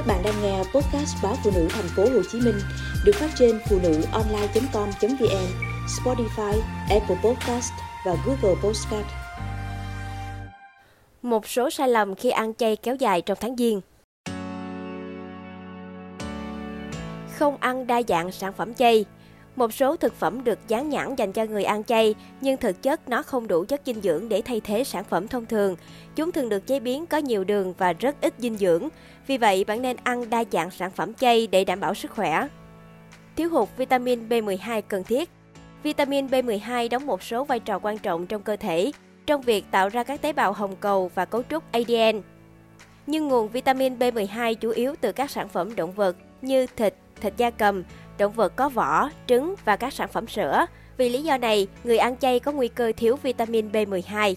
Các bạn đang nghe podcast báo phụ nữ thành phố Hồ Chí Minh được phát trên phụnữonline.com.vn, Spotify, Apple Podcast và Google Podcast. Một số sai lầm khi ăn chay kéo dài trong tháng Giêng. Không ăn đa dạng sản phẩm chay. Một số thực phẩm được dán nhãn dành cho người ăn chay, nhưng thực chất nó không đủ chất dinh dưỡng để thay thế sản phẩm thông thường. Chúng thường được chế biến có nhiều đường và rất ít dinh dưỡng. Vì vậy, bạn nên ăn đa dạng sản phẩm chay để đảm bảo sức khỏe. Thiếu hụt vitamin B12 cần thiết. Vitamin B12 đóng một số vai trò quan trọng trong cơ thể, trong việc tạo ra các tế bào hồng cầu và cấu trúc ADN. Nhưng nguồn vitamin B12 chủ yếu từ các sản phẩm động vật như thịt gia cầm, động vật có vỏ, trứng và các sản phẩm sữa. Vì lý do này, người ăn chay có nguy cơ thiếu vitamin B12.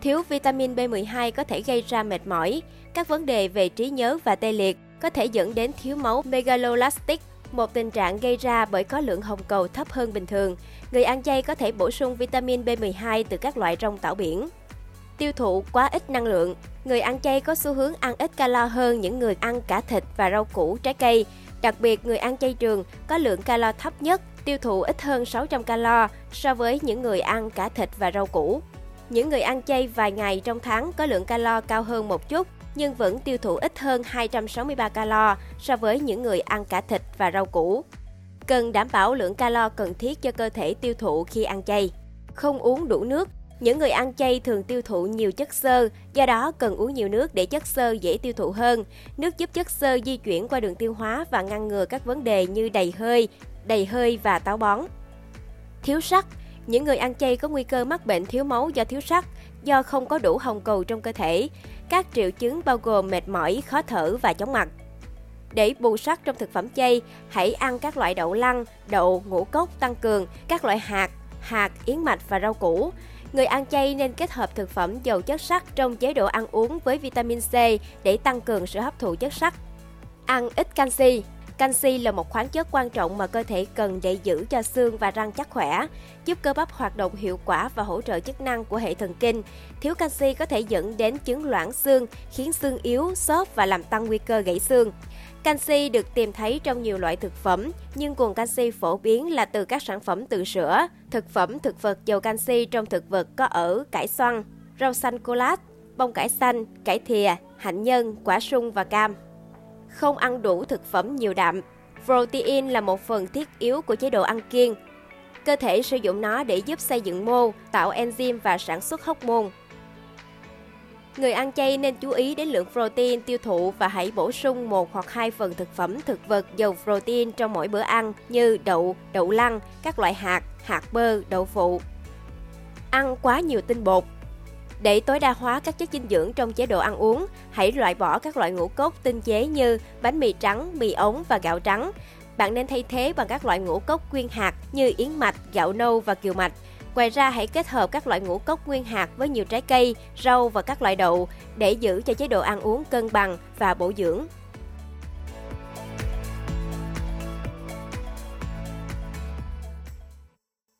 Thiếu vitamin B12 có thể gây ra mệt mỏi, các vấn đề về trí nhớ và tê liệt, có thể dẫn đến thiếu máu megaloblastic, một tình trạng gây ra bởi có lượng hồng cầu thấp hơn bình thường. Người ăn chay có thể bổ sung vitamin B12 từ các loại rong tảo biển. Tiêu thụ quá ít năng lượng. Người ăn chay có xu hướng ăn ít calo hơn những người ăn cả thịt và rau củ, trái cây. Đặc biệt, người ăn chay trường có lượng calo thấp nhất, tiêu thụ ít hơn 600 calo so với những người ăn cả thịt và rau củ. Những người ăn chay vài ngày trong tháng có lượng calo cao hơn một chút, nhưng vẫn tiêu thụ ít hơn 263 calo so với những người ăn cả thịt và rau củ. Cần đảm bảo lượng calo cần thiết cho cơ thể tiêu thụ khi ăn chay. Không uống đủ nước. Những người ăn chay thường tiêu thụ nhiều chất xơ, do đó cần uống nhiều nước để chất xơ dễ tiêu thụ hơn. Nước giúp chất xơ di chuyển qua đường tiêu hóa và ngăn ngừa các vấn đề như đầy hơi và táo bón. Thiếu sắt. Những người ăn chay có nguy cơ mắc bệnh thiếu máu do thiếu sắt, do không có đủ hồng cầu trong cơ thể. Các triệu chứng bao gồm mệt mỏi, khó thở và chóng mặt. Để bù sắt trong thực phẩm chay, hãy ăn các loại đậu lăng, đậu, ngũ cốc tăng cường, các loại hạt, yến mạch và rau củ. Người ăn chay nên kết hợp thực phẩm giàu chất sắt trong chế độ ăn uống với vitamin C để tăng cường sự hấp thụ chất sắt. Ăn ít canxi. Canxi là một khoáng chất quan trọng mà cơ thể cần để giữ cho xương và răng chắc khỏe, giúp cơ bắp hoạt động hiệu quả và hỗ trợ chức năng của hệ thần kinh. Thiếu canxi có thể dẫn đến chứng loãng xương, khiến xương yếu, xốp và làm tăng nguy cơ gãy xương. Canxi được tìm thấy trong nhiều loại thực phẩm, nhưng nguồn canxi phổ biến là từ các sản phẩm từ sữa, thực phẩm thực vật giàu canxi trong thực vật có ở cải xoăn, rau xanh cô lát, bông cải xanh, cải thìa, hạnh nhân, quả sung và cam. Không ăn đủ thực phẩm nhiều đạm. Protein là một phần thiết yếu của chế độ ăn kiêng. Cơ thể sử dụng nó để giúp xây dựng mô, tạo enzyme và sản xuất hormone. Người ăn chay nên chú ý đến lượng protein tiêu thụ và hãy bổ sung 1 hoặc 2 phần thực phẩm thực vật giàu protein trong mỗi bữa ăn như đậu, đậu lăng, các loại hạt, hạt bơ, đậu phụ. Ăn quá nhiều tinh bột. Để tối đa hóa các chất dinh dưỡng trong chế độ ăn uống, hãy loại bỏ các loại ngũ cốc tinh chế như bánh mì trắng, mì ống và gạo trắng. Bạn nên thay thế bằng các loại ngũ cốc nguyên hạt như yến mạch, gạo nâu và kiều mạch. Ngoài ra, hãy kết hợp các loại ngũ cốc nguyên hạt với nhiều trái cây, rau và các loại đậu để giữ cho chế độ ăn uống cân bằng và bổ dưỡng.